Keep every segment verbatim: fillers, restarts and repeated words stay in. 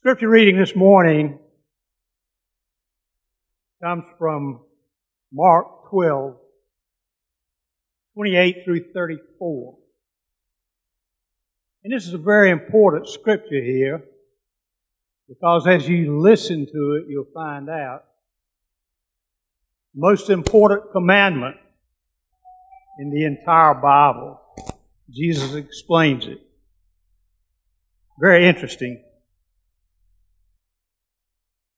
Scripture reading this morning comes from Mark twelve, twenty-eight through thirty-four. And this is a very important scripture here, because as you listen to it, you'll find out the most important commandment in the entire Bible. Jesus explains it. Very interesting.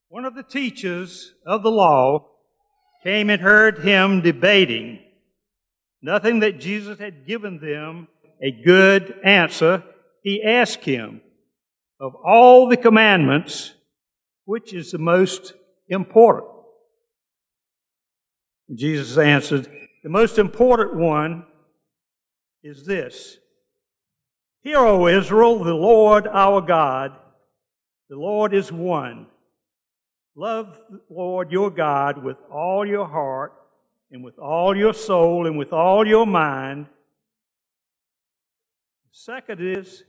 One of the teachers of the law came and heard him debating. Nothing that Jesus had given them a good answer, he asked him, "Of all the commandments, which is the most important?" Jesus answered, "The most important one is this: Hear, O Israel, the Lord our God, the Lord is one. Love the Lord your God with all your heart and with all your soul and with all your mind. Second is,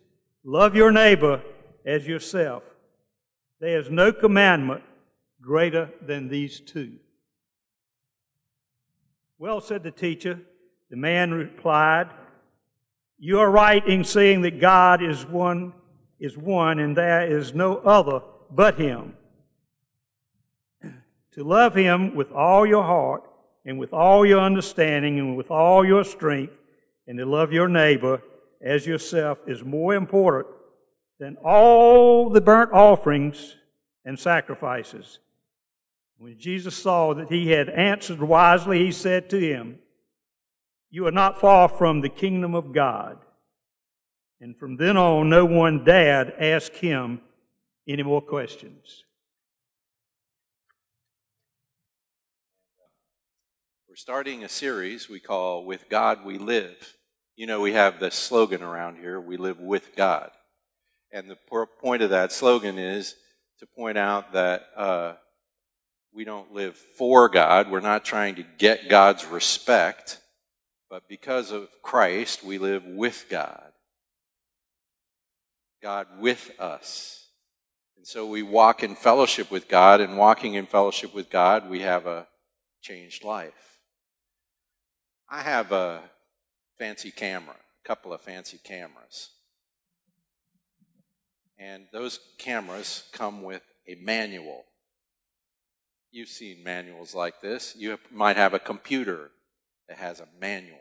love your neighbor as yourself. There is no commandment greater than these two." "Well," said the teacher, the man replied, "you are right in saying that God is one, is one, and there is no other but Him. To love Him with all your heart and with all your understanding and with all your strength, and to love your neighbor as yourself is more important than all the burnt offerings and sacrifices." When Jesus saw that he had answered wisely, he said to him, "You are not far from the kingdom of God." And from then on, no one dared ask him any more questions. We're starting a series we call With God We Live. You know, we have the slogan around here, we live with God. And the point of that slogan is to point out that uh, we don't live for God. We're not trying to get God's respect. But because of Christ, we live with God. God with us. And so we walk in fellowship with God. And walking in fellowship with God, we have a changed life. I have a fancy camera, a couple of fancy cameras. And those cameras come with a manual. You've seen manuals like this. You might have a computer that has a manual.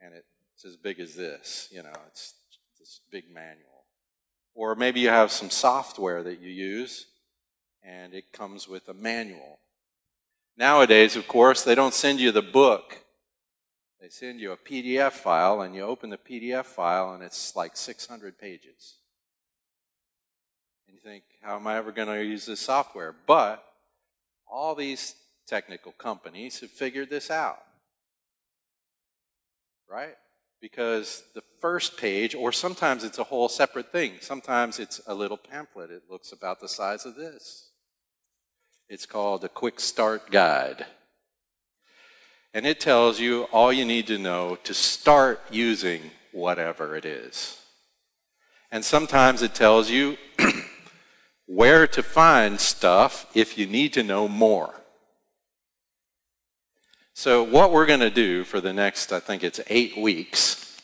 And it's as big as this, you know, it's this big manual. Or maybe you have some software that you use, and it comes with a manual. Nowadays, of course, they don't send you the book. They send you a P D F file, and you open the P D F file, and it's like six hundred pages. And you think, how am I ever going to use this software? But all these technical companies have figured this out, right? Because the first page, or sometimes it's a whole separate thing. Sometimes it's a little pamphlet. It looks about the size of this. It's called a Quick Start Guide. And it tells you all you need to know to start using whatever it is. And sometimes it tells you where to find stuff if you need to know more. So what we're going to do for the next, I think it's eight weeks,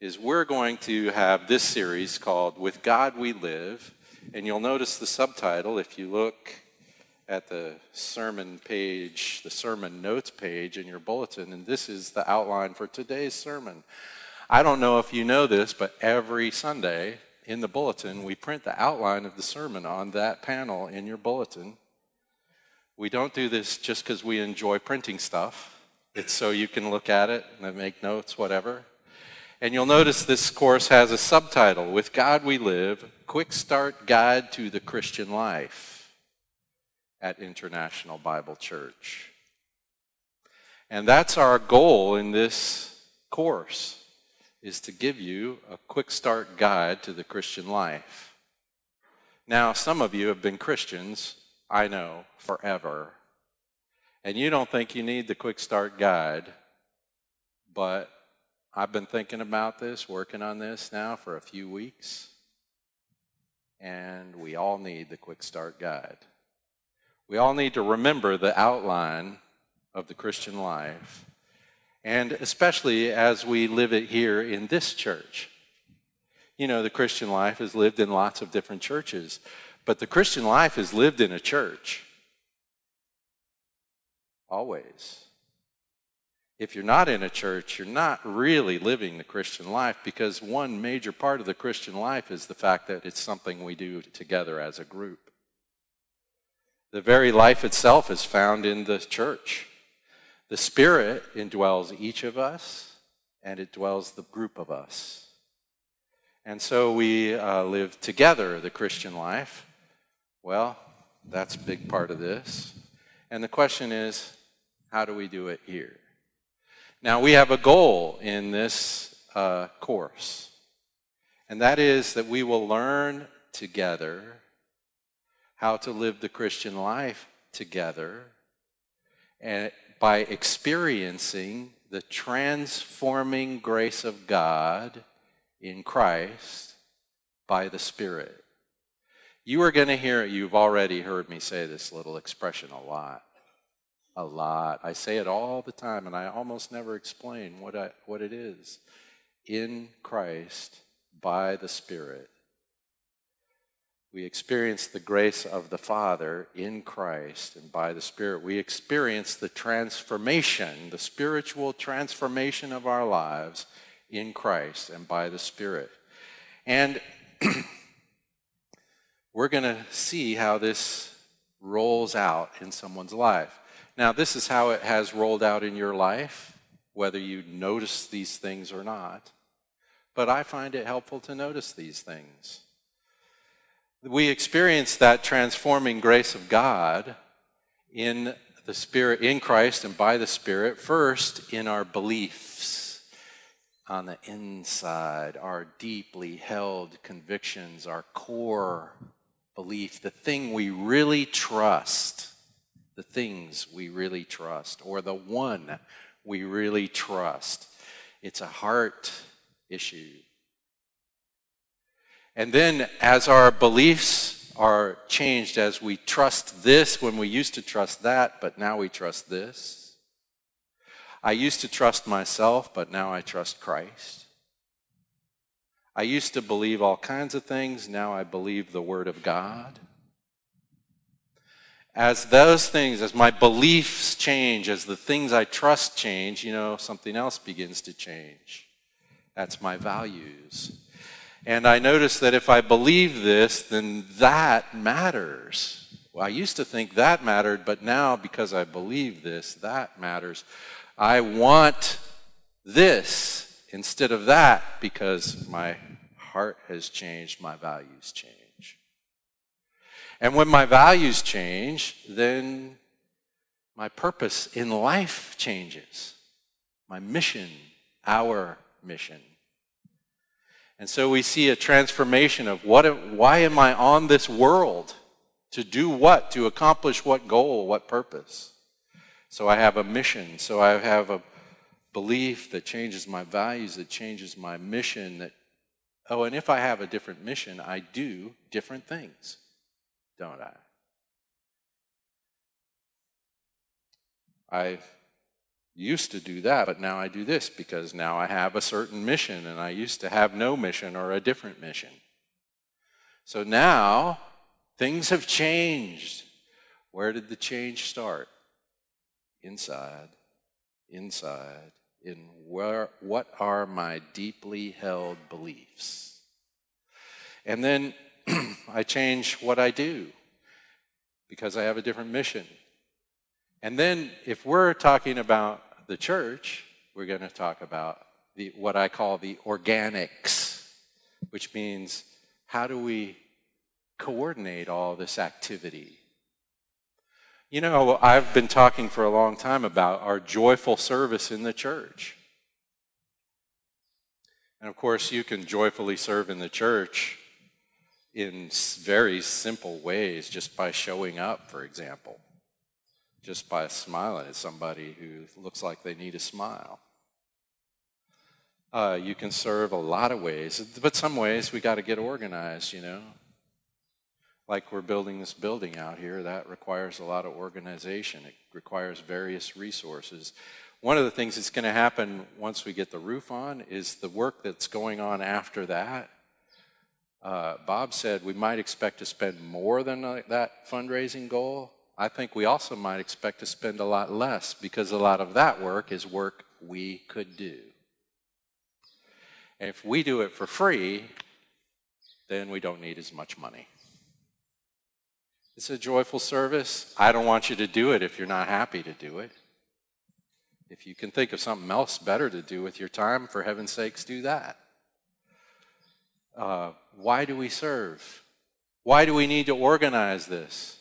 is we're going to have this series called With God We Live. And you'll notice the subtitle if you look at the sermon page, the sermon notes page in your bulletin, and this is the outline for today's sermon. I don't know if you know this, but every Sunday in the bulletin, we print the outline of the sermon on that panel in your bulletin. We don't do this just because we enjoy printing stuff. It's so you can look at it and make notes, whatever. And you'll notice this course has a subtitle, With God We Live, Quick Start Guide to the Christian Life at International Bible Church. And that's our goal in this course, is to give you a quick start guide to the Christian life. Now, some of you have been Christians, I know, forever, and you don't think you need the quick start guide, but I've been thinking about this, working on this now for a few weeks, and we all need the Quick Start Guide. We all need to remember the outline of the Christian life, and especially as we live it here in this church. You know, the Christian life is lived in lots of different churches, but the Christian life is lived in a church. Always. If you're not in a church, you're not really living the Christian life, because one major part of the Christian life is the fact that it's something we do together as a group. The very life itself is found in the church. The Spirit indwells each of us, and it dwells the group of us. And so we uh, live together the Christian life. Well, that's a big part of this. And the question is, how do we do it here? Now, we have a goal in this uh, course, and that is that we will learn together how to live the Christian life together, and by experiencing the transforming grace of God in Christ by the Spirit. You are going to hear it. You've already heard me say this little expression a lot. A lot. I say it all the time, and I almost never explain what, I, what it is. In Christ, by the Spirit. We experience the grace of the Father in Christ and by the Spirit. We experience the transformation, the spiritual transformation of our lives in Christ and by the Spirit. And we're going to see how this rolls out in someone's life. Now, this is how it has rolled out in your life, whether you notice these things or not. But I find it helpful to notice these things. We experience that transforming grace of God in the Spirit, in Christ and by the Spirit, first in our beliefs. On the inside, our deeply held convictions, our core belief, the thing we really trust, the things we really trust, or the one we really trust. It's a heart issue. And then as our beliefs are changed, as we trust this, when we used to trust that, but now we trust this. I used to trust myself, but now I trust Christ. I used to believe all kinds of things, now I believe the Word of God. As those things, as my beliefs change, as the things I trust change, you know, something else begins to change. That's my values. And I notice that if I believe this, then that matters. Well, I used to think that mattered, but now because I believe this, that matters. I want this instead of that because my heart has changed, my values change. And when my values change, then my purpose in life changes. My mission, our mission. And so we see a transformation of what, why am I on this world? To do what? To accomplish what goal? What purpose? So I have a mission, so I have a belief that changes my values, that changes my mission. That oh, and if I have a different mission, I do different things, don't I? I used to do that, but now I do this because now I have a certain mission, and I used to have no mission or a different mission. So now, things have changed. Where did the change start? Inside, inside, in where, what are my deeply held beliefs? And then I change what I do because I have a different mission. And then if we're talking about the church, we're going to talk about the, what I call the organics, which means how do we coordinate all this activity? You know, I've been talking for a long time about our joyful service in the church. And of course, you can joyfully serve in the church in very simple ways, just by showing up, for example. Just by smiling at somebody who looks like they need a smile. Uh, you can serve a lot of ways, but some ways we got to get organized, you know. like we're building this building out here, that requires a lot of organization. It requires various resources. One of the things that's going to happen once we get the roof on is the work that's going on after that. Uh, Bob said we might expect to spend more than that fundraising goal. I think we also might expect to spend a lot less, because a lot of that work is work we could do. And if we do it for free, then we don't need as much money. It's a joyful service. I don't want you to do it if you're not happy to do it. If you can think of something else better to do with your time, for heaven's sakes, do that. Uh, why do we serve? Why do we need to organize this?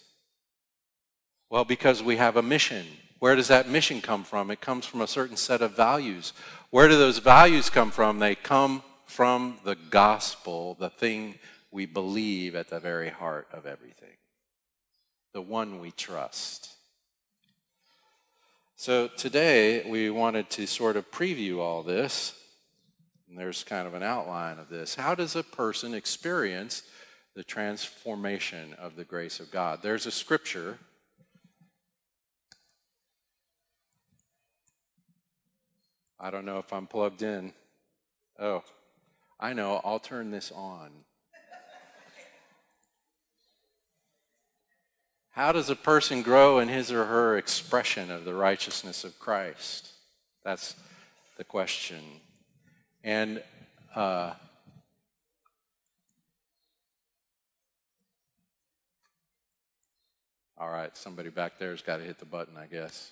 Well, because we have a mission. Where does that mission come from? It comes from a certain set of values. Where do those values come from? They come from the gospel, the thing we believe at the very heart of everything, the one we trust. So today, we wanted to sort of preview all this, and there's kind of an outline of this. How does a person experience the transformation of the grace of God? There's a scripture. I don't know if I'm plugged in. Oh, I know, I'll turn this on. How does a person grow in his or her expression of the righteousness of Christ? That's the question. And uh, all right, somebody back there's got to hit the button, I guess.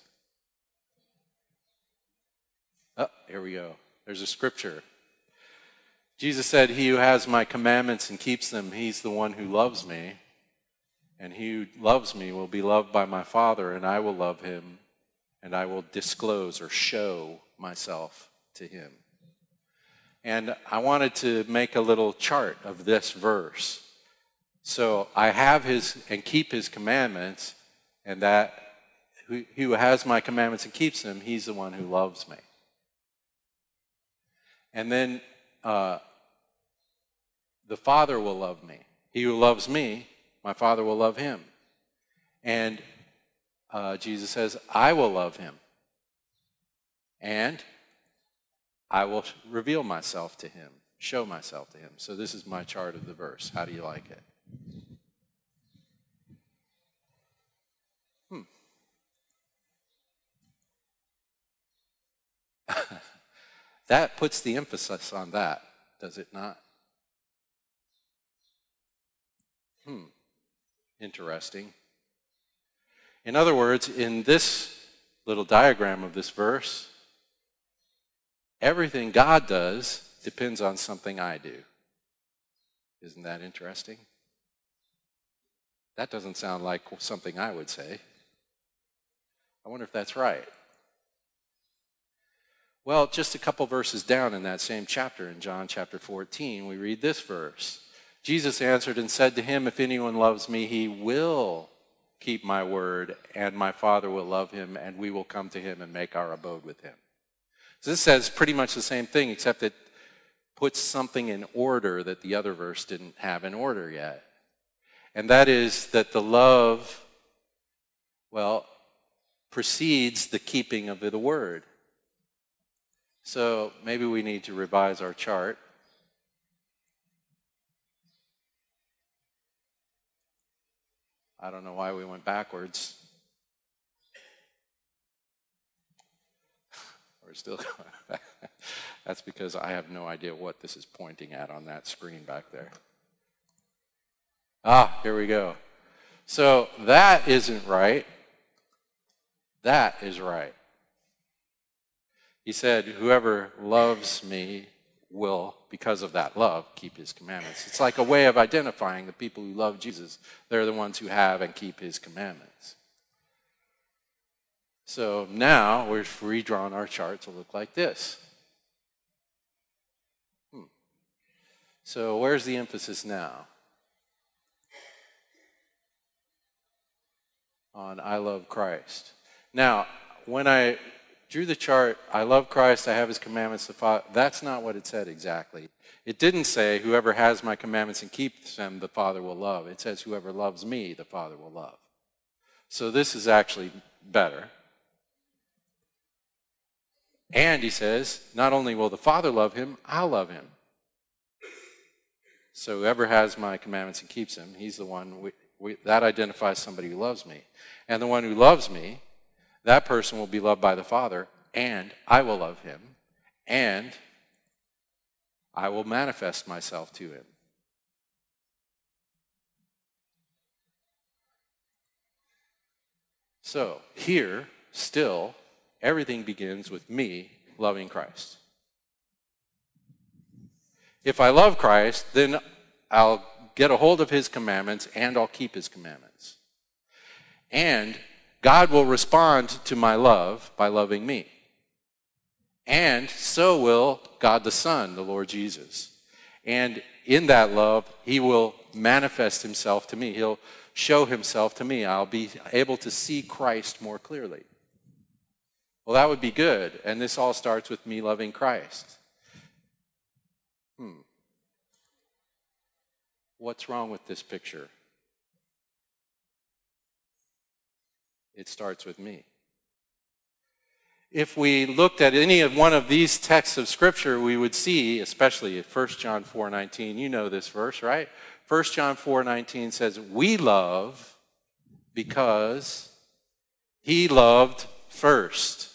Oh, here we go. There's a scripture. Jesus said, "He who has my commandments and keeps them, he's the one who loves me. And he who loves me will be loved by my Father, and I will love him, and I will disclose or show myself to him." And I wanted to make a little chart of this verse. So I have his and keep his commandments, and that who, who has my commandments and keeps them, he's the one who loves me. And then uh, the Father will love me. He who loves me, my Father will love him. And uh, Jesus says, I will love him. And I will reveal myself to him, show myself to him. So this is my chart of the verse. How do you like it? Hmm. That puts the emphasis on that, does it not? Hmm. Interesting. In other words, in this little diagram of this verse, everything God does depends on something I do. Isn't that interesting? That doesn't sound like something I would say. I wonder if that's right. Well, just a couple verses down in that same chapter, in John chapter fourteen, we read this verse. Jesus answered and said to him, "If anyone loves me, he will keep my word, and my Father will love him, and we will come to him and make our abode with him." So this says pretty much the same thing, except it puts something in order that the other verse didn't have in order yet. And that is that the love, well, precedes the keeping of the word. So maybe we need to revise our chart. I don't know why we went backwards. We're still going back. That's because I have no idea what this is pointing at on that screen back there. Ah, here we go. So that isn't right. That is right. He said, "Whoever loves me will, because of that love, keep his commandments." It's like a way of identifying the people who love Jesus. They're the ones who have and keep his commandments. So now we've redrawn our chart to look like this. Hmm. So where's the emphasis now? On I love Christ. Now, when I drew the chart, I love Christ, I have his commandments to follow. That's not what it said exactly. It didn't say, whoever has my commandments and keeps them, the Father will love. It says, whoever loves me, the Father will love. So this is actually better. And he says, not only will the Father love him, I'll love him. So whoever has my commandments and keeps them, he's the one, we, we, that identifies somebody who loves me. And the one who loves me, that person will be loved by the Father, and I will love him, and I will manifest myself to him. So here, still, everything begins with me loving Christ. If I love Christ, then I'll get a hold of his commandments and I'll keep his commandments. And God will respond to my love by loving me. And so will God the Son, the Lord Jesus. And in that love, he will manifest himself to me. He'll show himself to me. I'll be able to see Christ more clearly. Well, that would be good. And this all starts with me loving Christ. Hmm. What's wrong with this picture? It starts with me. If we looked at any of one of these texts of Scripture, we would see, especially at First John four nineteen, you know this verse, right? First John four nineteen says, we love because he loved first.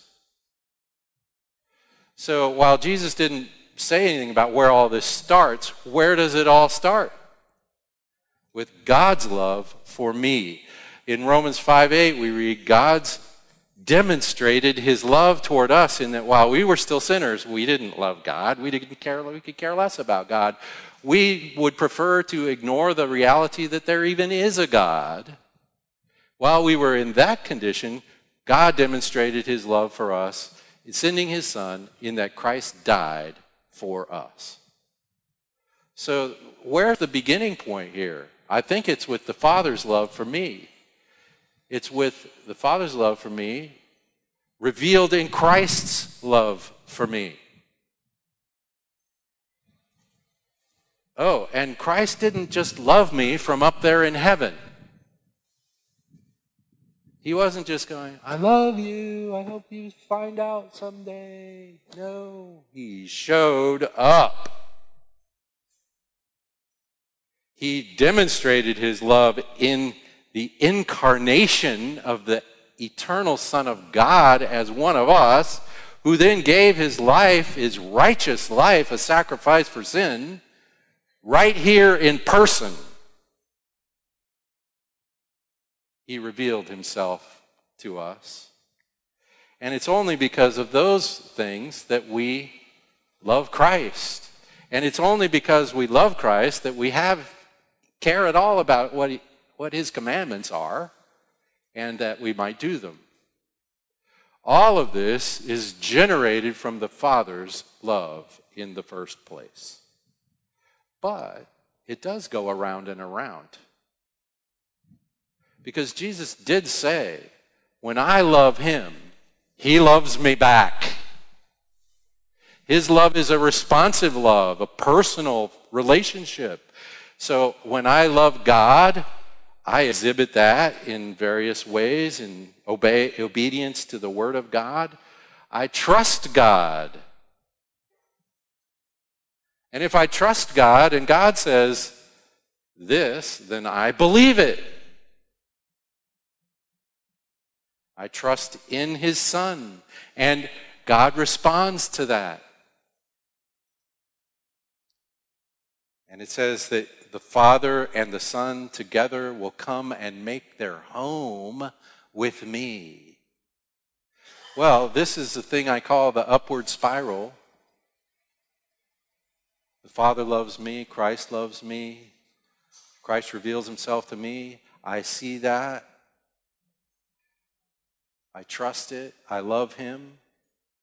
So while Jesus didn't say anything about where all this starts, where does it all start? With God's love for me. In Romans five eight, we read, God's demonstrated his love toward us in that while we were still sinners, we didn't love God. We didn't care, we could care less about God. We would prefer to ignore the reality that there even is a God. While we were in that condition, God demonstrated his love for us in sending his Son in that Christ died for us. So where's the beginning point here? I think it's with the Father's love for me. It's with the Father's love for me revealed in Christ's love for me. Oh, and Christ didn't just love me from up there in heaven. He wasn't just going, I love you, I hope you find out someday. No, he showed up. He demonstrated his love in the incarnation of the eternal Son of God as one of us, who then gave his life, his righteous life, a sacrifice for sin, right here in person. He revealed himself to us. And it's only because of those things that we love Christ. And it's only because we love Christ that we have care at all about what he what his commandments are, and that we might do them. All of this is generated from the Father's love in the first place. But it does go around and around. Because Jesus did say, when I love him, he loves me back. His love is a responsive love, a personal relationship. So when I love God, I exhibit that in various ways, in obey, obedience to the Word of God. I trust God. And if I trust God and God says this, then I believe it. I trust in his Son, and God responds to that. And it says that the Father and the Son together will come and make their home with me. Well, this is the thing I call the upward spiral. The Father loves me. Christ loves me. Christ reveals himself to me. I see that. I trust it. I love him.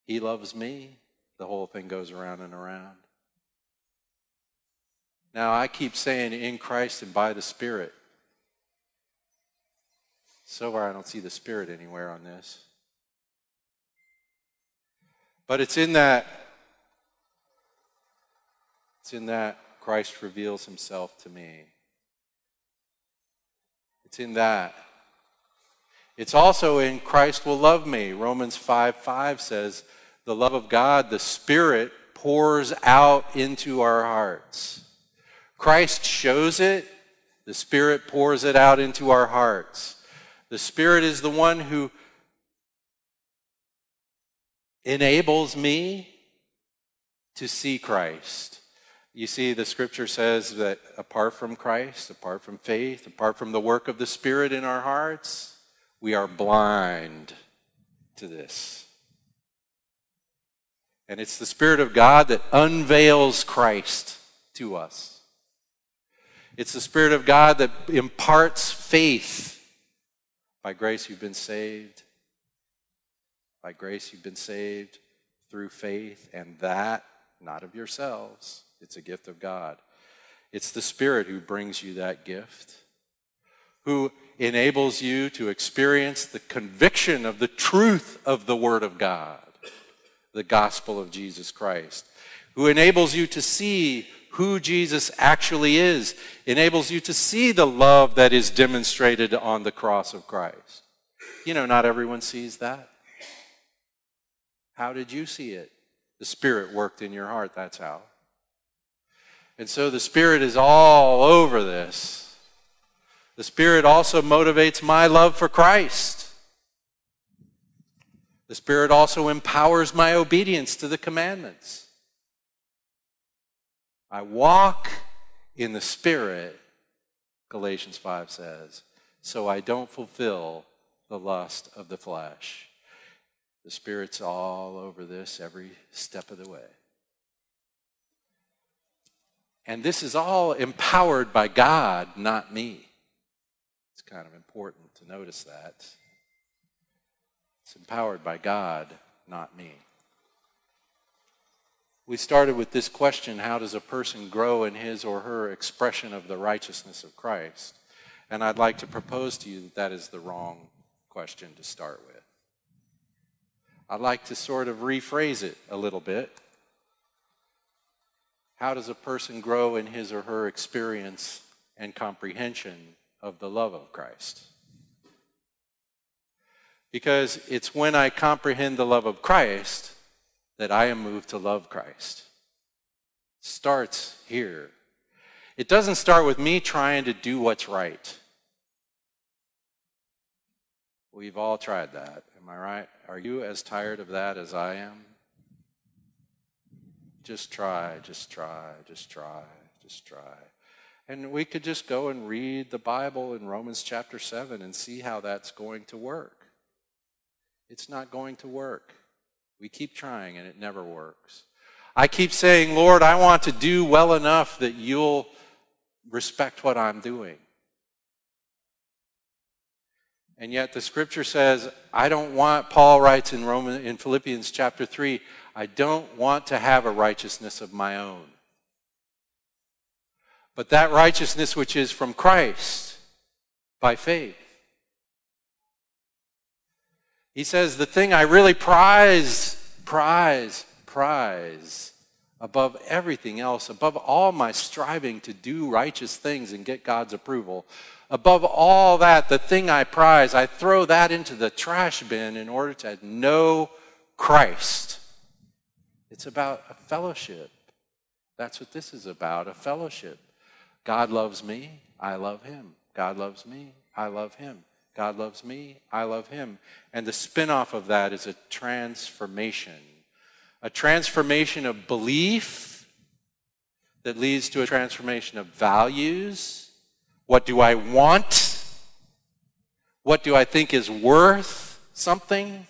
He loves me. The whole thing goes around and around. Now, I keep saying in Christ and by the Spirit. So far, I don't see the Spirit anywhere on this. But it's in that, it's in that Christ reveals himself to me. It's in that. It's also in Christ will love me. Romans five five says, the love of God, the Spirit, pours out into our hearts. Christ shows it. The Spirit pours it out into our hearts. The Spirit is the one who enables me to see Christ. You see, the Scripture says that apart from Christ, apart from faith, apart from the work of the Spirit in our hearts, we are blind to this. And it's the Spirit of God that unveils Christ to us. It's the Spirit of God that imparts faith. By grace you've been saved. By grace you've been saved through faith, and that not of yourselves. It's a gift of God. It's the Spirit who brings you that gift, who enables you to experience the conviction of the truth of the Word of God, the gospel of Jesus Christ, who enables you to see who Jesus actually is, enables you to see the love that is demonstrated on the cross of Christ. You know, not everyone sees that. How did you see it? The Spirit worked in your heart, that's how. And so the Spirit is all over this. The Spirit also motivates my love for Christ. The Spirit also empowers my obedience to the commandments. I walk in the Spirit, Galatians five says, so I don't fulfill the lust of the flesh. The Spirit's all over this every step of the way. And this is all empowered by God, not me. It's kind of important to notice that. It's empowered by God, not me. We started with this question, how does a person grow in his or her expression of the righteousness of Christ? And I'd like to propose to you that that is the wrong question to start with. I'd like to sort of rephrase it a little bit. How does a person grow in his or her experience and comprehension of the love of Christ? Because it's when I comprehend the love of Christ that I am moved to love Christ. It starts here. It doesn't start with me trying to do what's right. We've all tried that, am I right? Are you as tired of that as I am? Just try, just try, just try, just try. And we could just go and read the Bible in Romans chapter seven and see how that's going to work. It's not going to work. We keep trying and it never works. I keep saying, Lord, I want to do well enough that you'll respect what I'm doing. And yet the Scripture says, I don't want, Paul writes in, Roman, in Philippians chapter three, I don't want to have a righteousness of my own. But that righteousness which is from Christ by faith. He says, the thing I really prize, prize, prize above everything else, above all my striving to do righteous things and get God's approval, above all that, the thing I prize, I throw that into the trash bin in order to know Christ. It's about a fellowship. That's what this is about, a fellowship. God loves me, I love him. God loves me, I love him. God loves me, I love him. And the spin-off of that is a transformation. A transformation of belief that leads to a transformation of values. What do I want? What do I think is worth something?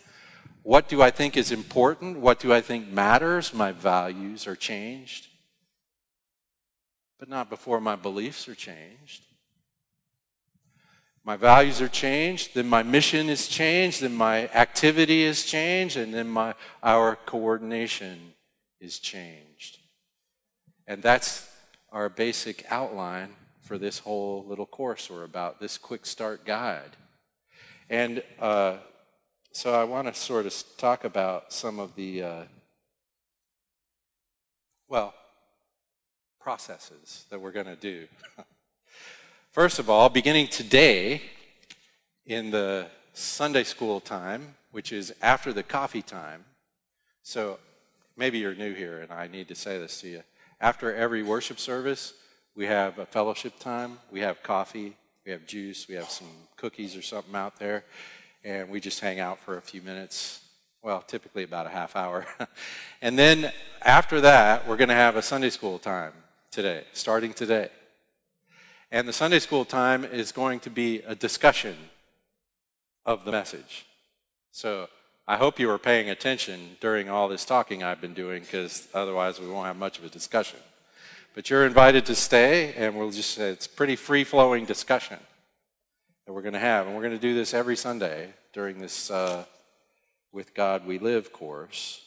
What do I think is important? What do I think matters? My values are changed. But not before my beliefs are changed. My values are changed, then my mission is changed, then my activity is changed, and then my, our coordination is changed. And that's our basic outline for this whole little course we're about, this quick start guide. And uh, so I want to sort of talk about some of the uh, well, processes that we're going to do. First of all, beginning today in the Sunday school time, which is after the coffee time, so maybe you're new here and I need to say this to you. After every worship service, we have a fellowship time, we have coffee, we have juice, we have some cookies or something out there, and we just hang out for a few minutes, well, typically about a half hour. And then after that, we're going to have a Sunday school time today, starting today. And the Sunday school time is going to be a discussion of the message. So I hope you were paying attention during all this talking I've been doing, because otherwise we won't have much of a discussion. But you're invited to stay, and we'll just say it's pretty free-flowing discussion that we're going to have. And we're going to do this every Sunday during this uh, With God We Live course.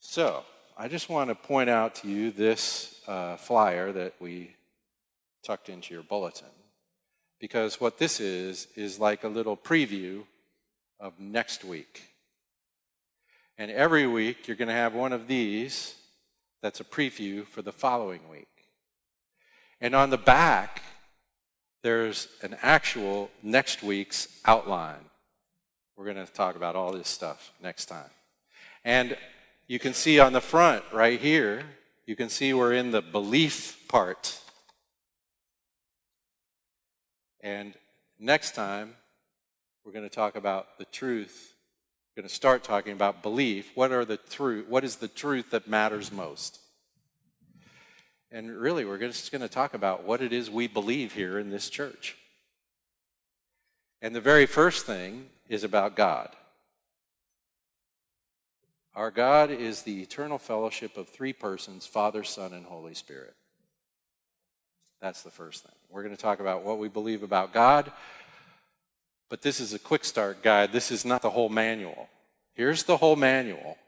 So I just want to point out to you this uh, flyer that we tucked into your bulletin. Because what this is, is like a little preview of next week. And every week, you're going to have one of these that's a preview for the following week. And on the back, there's an actual next week's outline. We're going to talk about all this stuff next time. And you can see on the front right here, you can see we're in the belief part. And next time, we're going to talk about the truth. We're going to start talking about belief. What are the truth? What is the truth that matters most? And really, we're just going to talk about what it is we believe here in this church. And the very first thing is about God. Our God is the eternal fellowship of three persons, Father, Son, and Holy Spirit. That's the first thing. We're going to talk about what we believe about God, but this is a quick start guide. This is not the whole manual. Here's the whole manual.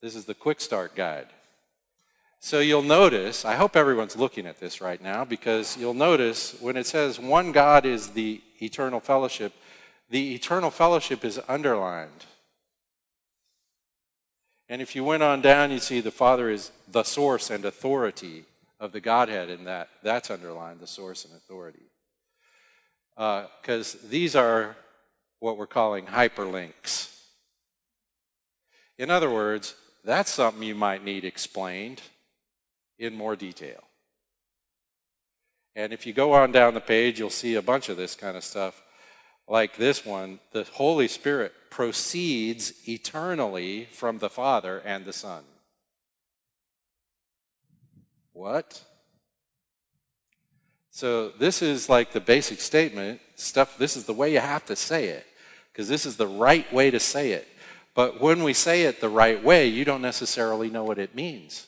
This is the quick start guide. So you'll notice, I hope everyone's looking at this right now, because you'll notice when it says one God is the eternal fellowship, the eternal fellowship is underlined. And if you went on down, you see the Father is the source and authority of the Godhead, and that, that's underlined, the source and authority. Because uh, these are what we're calling hyperlinks. In other words, that's something you might need explained in more detail. And if you go on down the page, you'll see a bunch of this kind of stuff. Like this one, the Holy Spirit proceeds eternally from the Father and the Son. What? So this is like the basic statement, stuff, this is the way you have to say it, because this is the right way to say it. But when we say it the right way, you don't necessarily know what it means.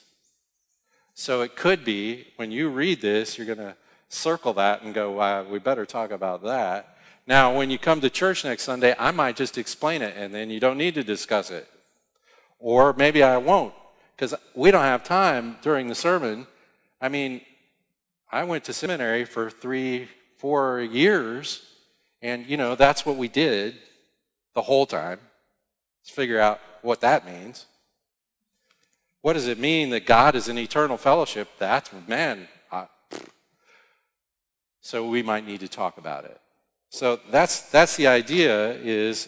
So it could be, when you read this, you're going to circle that and go, well, we better talk about that. Now, when you come to church next Sunday, I might just explain it, and then you don't need to discuss it. Or maybe I won't, because we don't have time during the sermon. I mean, I went to seminary for three, four years, and, you know, that's what we did the whole time, is figure out what that means. What does it mean that God is an eternal fellowship? That's, man, I, so we might need to talk about it. So that's, that's the idea, is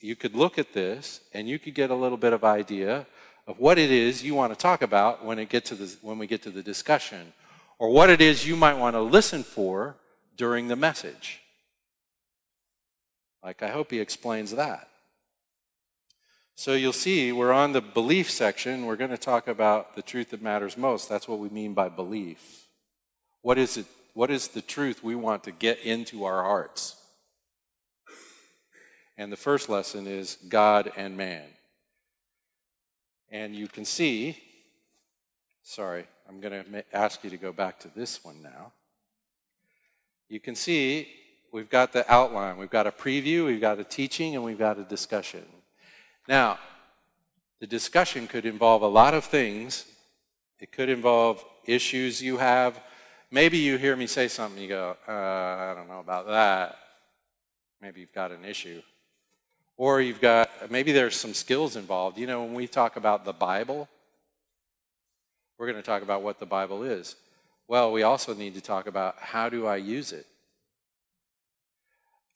you could look at this and you could get a little bit of idea of what it is you want to talk about when, it get to the, when we get to the discussion, or what it is you might want to listen for during the message. Like, I hope he explains that. So you'll see we're on the belief section. We're going to talk about the truth that matters most. That's what we mean by belief. What is it? What is the truth we want to get into our hearts? And the first lesson is God and man. And you can see, sorry, I'm going to ask you to go back to this one now. You can see we've got the outline. We've got a preview, we've got a teaching, and we've got a discussion. Now, the discussion could involve a lot of things. It could involve issues you have. Maybe you hear me say something, you go, uh, I don't know about that. Maybe you've got an issue. Or you've got, maybe there's some skills involved. You know, when we talk about the Bible, we're going to talk about what the Bible is. Well, we also need to talk about how do I use it?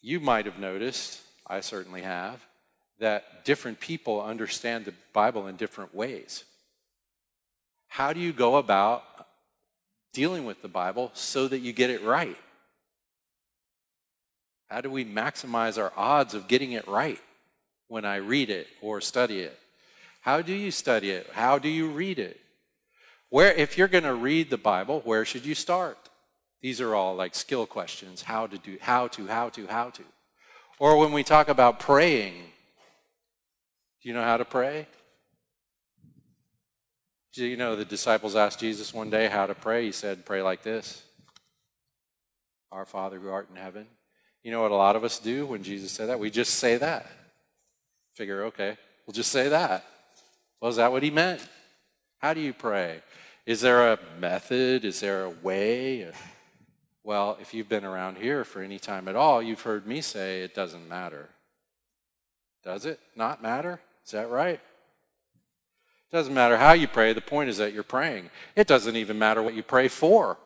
You might have noticed, I certainly have, that different people understand the Bible in different ways. How do you go about dealing with the Bible so that you get it right? How do we maximize our odds of getting it right when I read it or study it? How do you study it? How do you read it? Where, if you're going to read the Bible, where should you start? These are all like skill questions, how to do, how to, how to, how to. Or when we talk about praying, do you know how to pray? Do you know the disciples asked Jesus one day how to pray? He said, pray like this. Our Father who art in heaven. You know what a lot of us do when Jesus said that? We just say that. Figure, okay, we'll just say that. Well, is that what he meant? How do you pray? Is there a method? Is there a way? Well, if you've been around here for any time at all, you've heard me say it doesn't matter. Does it not matter? Is that right? It doesn't matter how you pray. The point is that you're praying. It doesn't even matter what you pray for.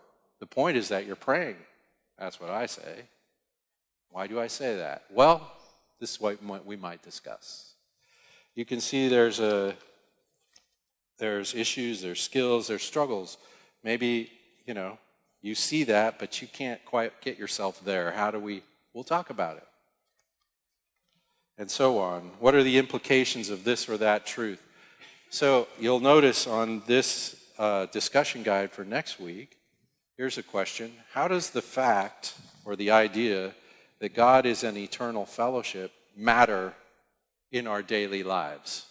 The point is that you're praying. That's what I say. Why do I say that? Well, this is what we might discuss. You can see there's a there's issues, there's skills, there's struggles. Maybe, you know, you see that, but you can't quite get yourself there. How do we, we'll talk about it. And so on. What are the implications of this or that truth? So you'll notice on this uh, discussion guide for next week, here's a question. How does the fact or the idea that God is an eternal fellowship matter in our daily lives?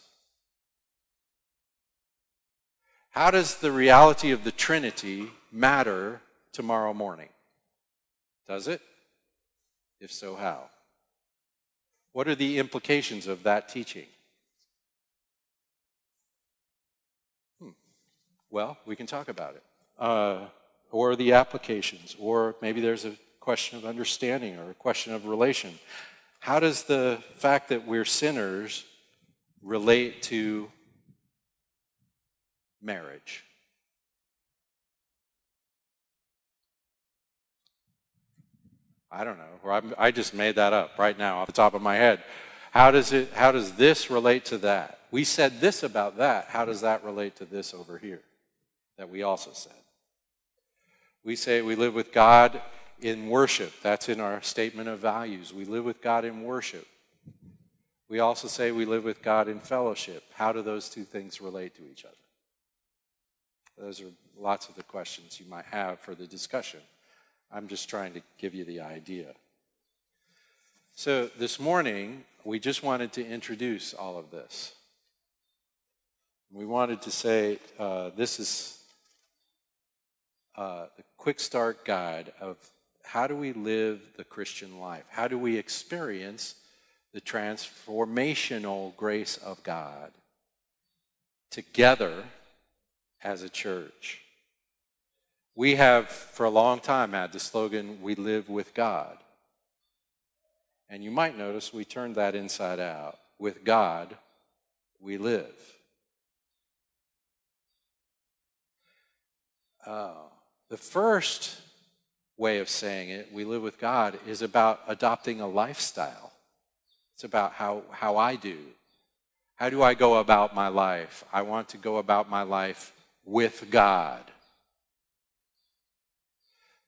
How does the reality of the Trinity matter tomorrow morning? Does it? If so, how? What are the implications of that teaching? Hmm. Well, we can talk about it. Uh, or the applications, or maybe there's a question of understanding or a question of relation. How does the fact that we're sinners relate to marriage? I don't know. Or I'm, I just made that up right now off the top of my head. How does it? How does this relate to that? We said this about that. How does that relate to this over here that we also said? We say we live with God in worship. That's in our statement of values. We live with God in worship. We also say we live with God in fellowship. How do those two things relate to each other? Those are lots of the questions you might have for the discussion. I'm just trying to give you the idea. So this morning, we just wanted to introduce all of this. We wanted to say uh, this is uh, the quick start guide of how do we live the Christian life? How do we experience the transformational grace of God together as a church? We have for a long time had the slogan, we live with God. And you might notice we turned that inside out. With God, we live. Uh, the first way of saying it, we live with God, is about adopting a lifestyle. It's about how, how I do. How do I go about my life? I want to go about my life with God.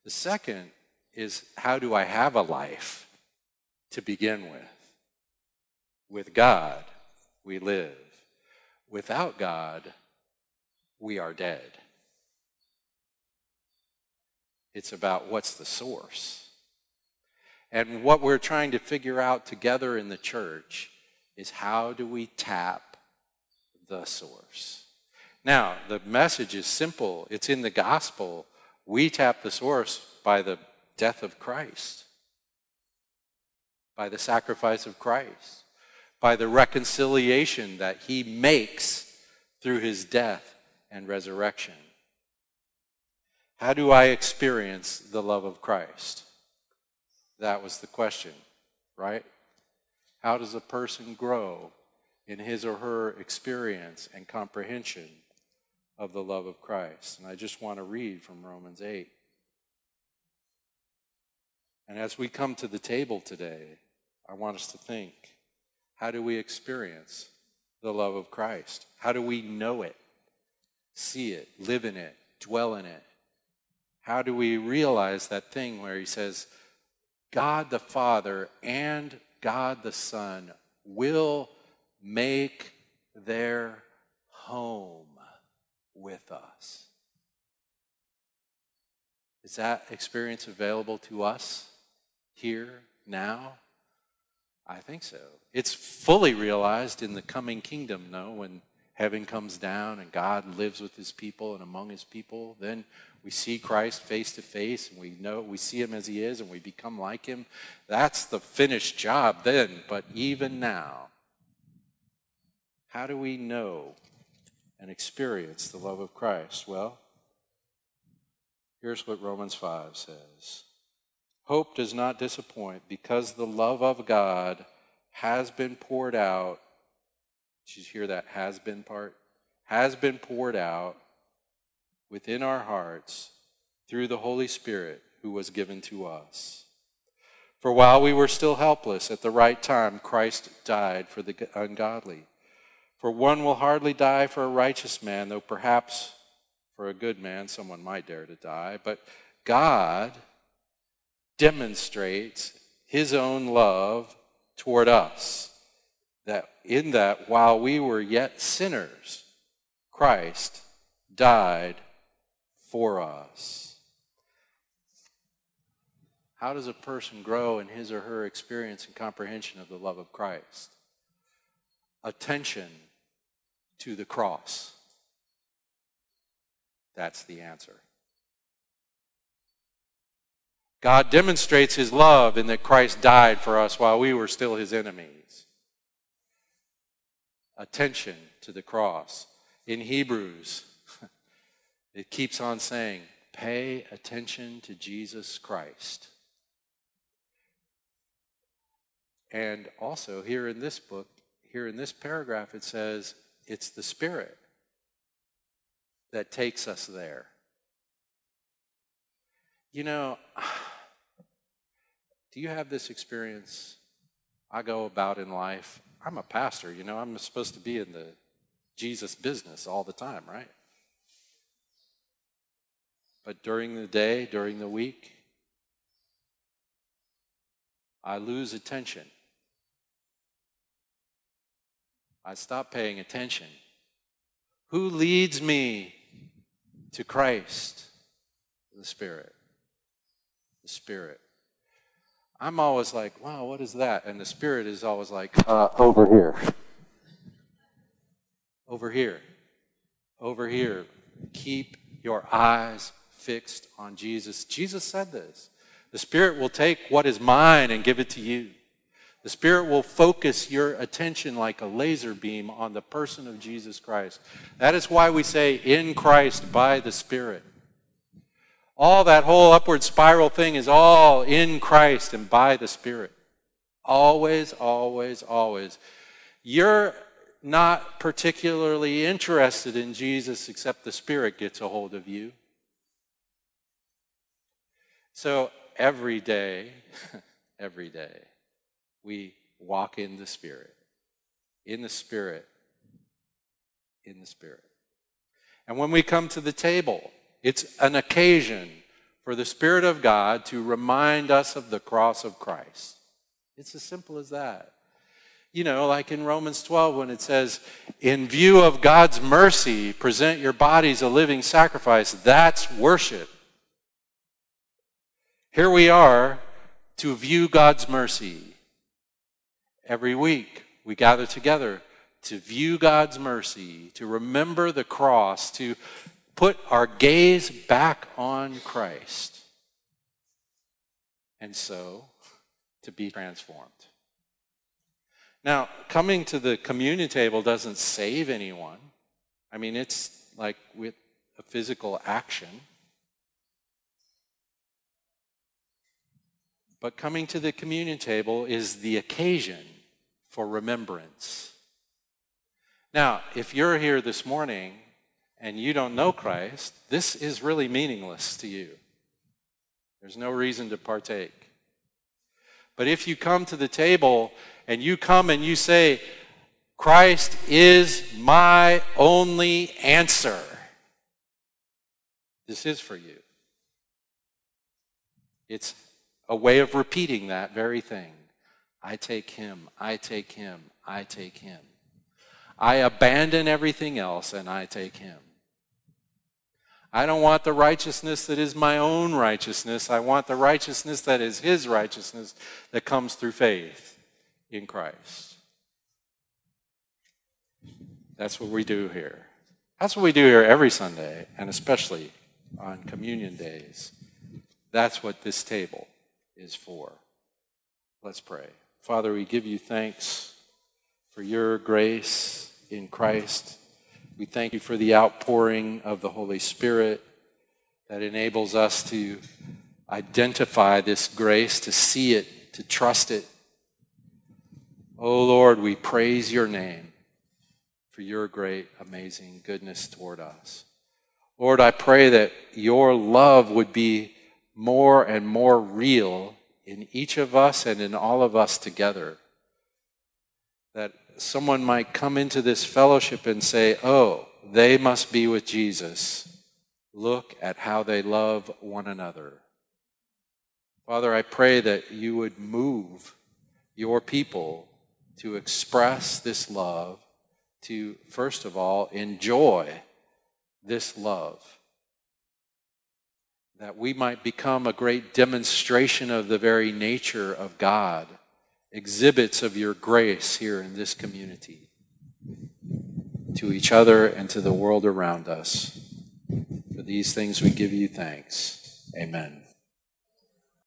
The second is, how do I have a life to begin with? With God, we live. Without God, we are dead. It's about what's the source. And what we're trying to figure out together in the church is how do we tap the source? Now, the message is simple. It's in the gospel. We tap the source by the death of Christ, by the sacrifice of Christ, by the reconciliation that he makes through his death and resurrection. How do I experience the love of Christ? That was the question, right? How does a person grow in his or her experience and comprehension of the love of Christ? And I just want to read from Romans eight. And as we come to the table today, I want us to think, how do we experience the love of Christ? How do we know it, see it, live in it, dwell in it? How do we realize that thing where he says, God the Father and God the Son will make their home with us? Is that experience available to us here, now? I think so. It's fully realized in the coming kingdom, no? When heaven comes down and God lives with his people and among his people, then we see Christ face to face and we know we see him as he is and we become like him. That's the finished job then, but even now, how do we know and experience the love of Christ? Well, here's what Romans five says. Hope does not disappoint because the love of God has been poured out. Did you hear that has been part? Has been poured out within our hearts through the Holy Spirit who was given to us. For while we were still helpless, at the right time, Christ died for the ungodly. For one will hardly die for a righteous man, though perhaps for a good man someone might dare to die. But God demonstrates his own love toward us, that in that while we were yet sinners, Christ died for us. How does a person grow in his or her experience and comprehension of the love of Christ? Attention to the cross. That's the answer. God demonstrates his love in that Christ died for us while we were still his enemies. Attention to the cross. In Hebrews, it keeps on saying, pay attention to Jesus Christ. And also here in this book, here in this paragraph, it says, it's the Spirit that takes us there. You know, do you have this experience? I go about in life, I'm a pastor, you know, I'm supposed to be in the Jesus business all the time, right? But during the day, during the week, I lose attention. I stop paying attention. Who leads me to Christ? The Spirit. The Spirit. I'm always like, wow, what is that? And the Spirit is always like, uh, over here. Over here. Over here. Keep your eyes fixed on Jesus. Jesus said this. The Spirit will take what is mine and give it to you. The Spirit will focus your attention like a laser beam on the person of Jesus Christ. That is why we say, in Christ by the Spirit. All that whole upward spiral thing is all in Christ and by the Spirit. Always, always, always. You're not particularly interested in Jesus except the Spirit gets a hold of you. So every day, every day, we walk in the Spirit, in the Spirit, in the Spirit. And when we come to the table, it's an occasion for the Spirit of God to remind us of the cross of Christ. It's as simple as that. You know, like in Romans twelve when it says, in view of God's mercy, present your bodies a living sacrifice. That's worship. Here we are to view God's mercy. Every week, we gather together to view God's mercy, to remember the cross, to put our gaze back on Christ, and so to be transformed. Now, coming to the communion table doesn't save anyone. I mean, it's like with a physical action. But coming to the communion table is the occasion for remembrance. Now, if you're here this morning and you don't know Christ, this is really meaningless to you. There's no reason to partake. But if you come to the table and you come and you say, Christ is my only answer, this is for you. It's a way of repeating that very thing. I take him, I take him, I take him. I abandon everything else and I take him. I don't want the righteousness that is my own righteousness. I want the righteousness that is his righteousness that comes through faith in Christ. That's what we do here. That's what we do here every Sunday, and especially on communion days. That's what this table is for. Let's pray. Father, we give you thanks for your grace in Christ. We thank you for the outpouring of the Holy Spirit that enables us to identify this grace, to see it, to trust it. Oh Lord, we praise your name for your great, amazing goodness toward us. Lord, I pray that your love would be more and more real in each of us and in all of us together. That someone might come into this fellowship and say, oh, they must be with Jesus. Look at how they love one another. Father, I pray that you would move your people to express this love, to, first of all, enjoy this love, that we might become a great demonstration of the very nature of God, exhibits of your grace here in this community, to each other and to the world around us. For these things we give you thanks. Amen.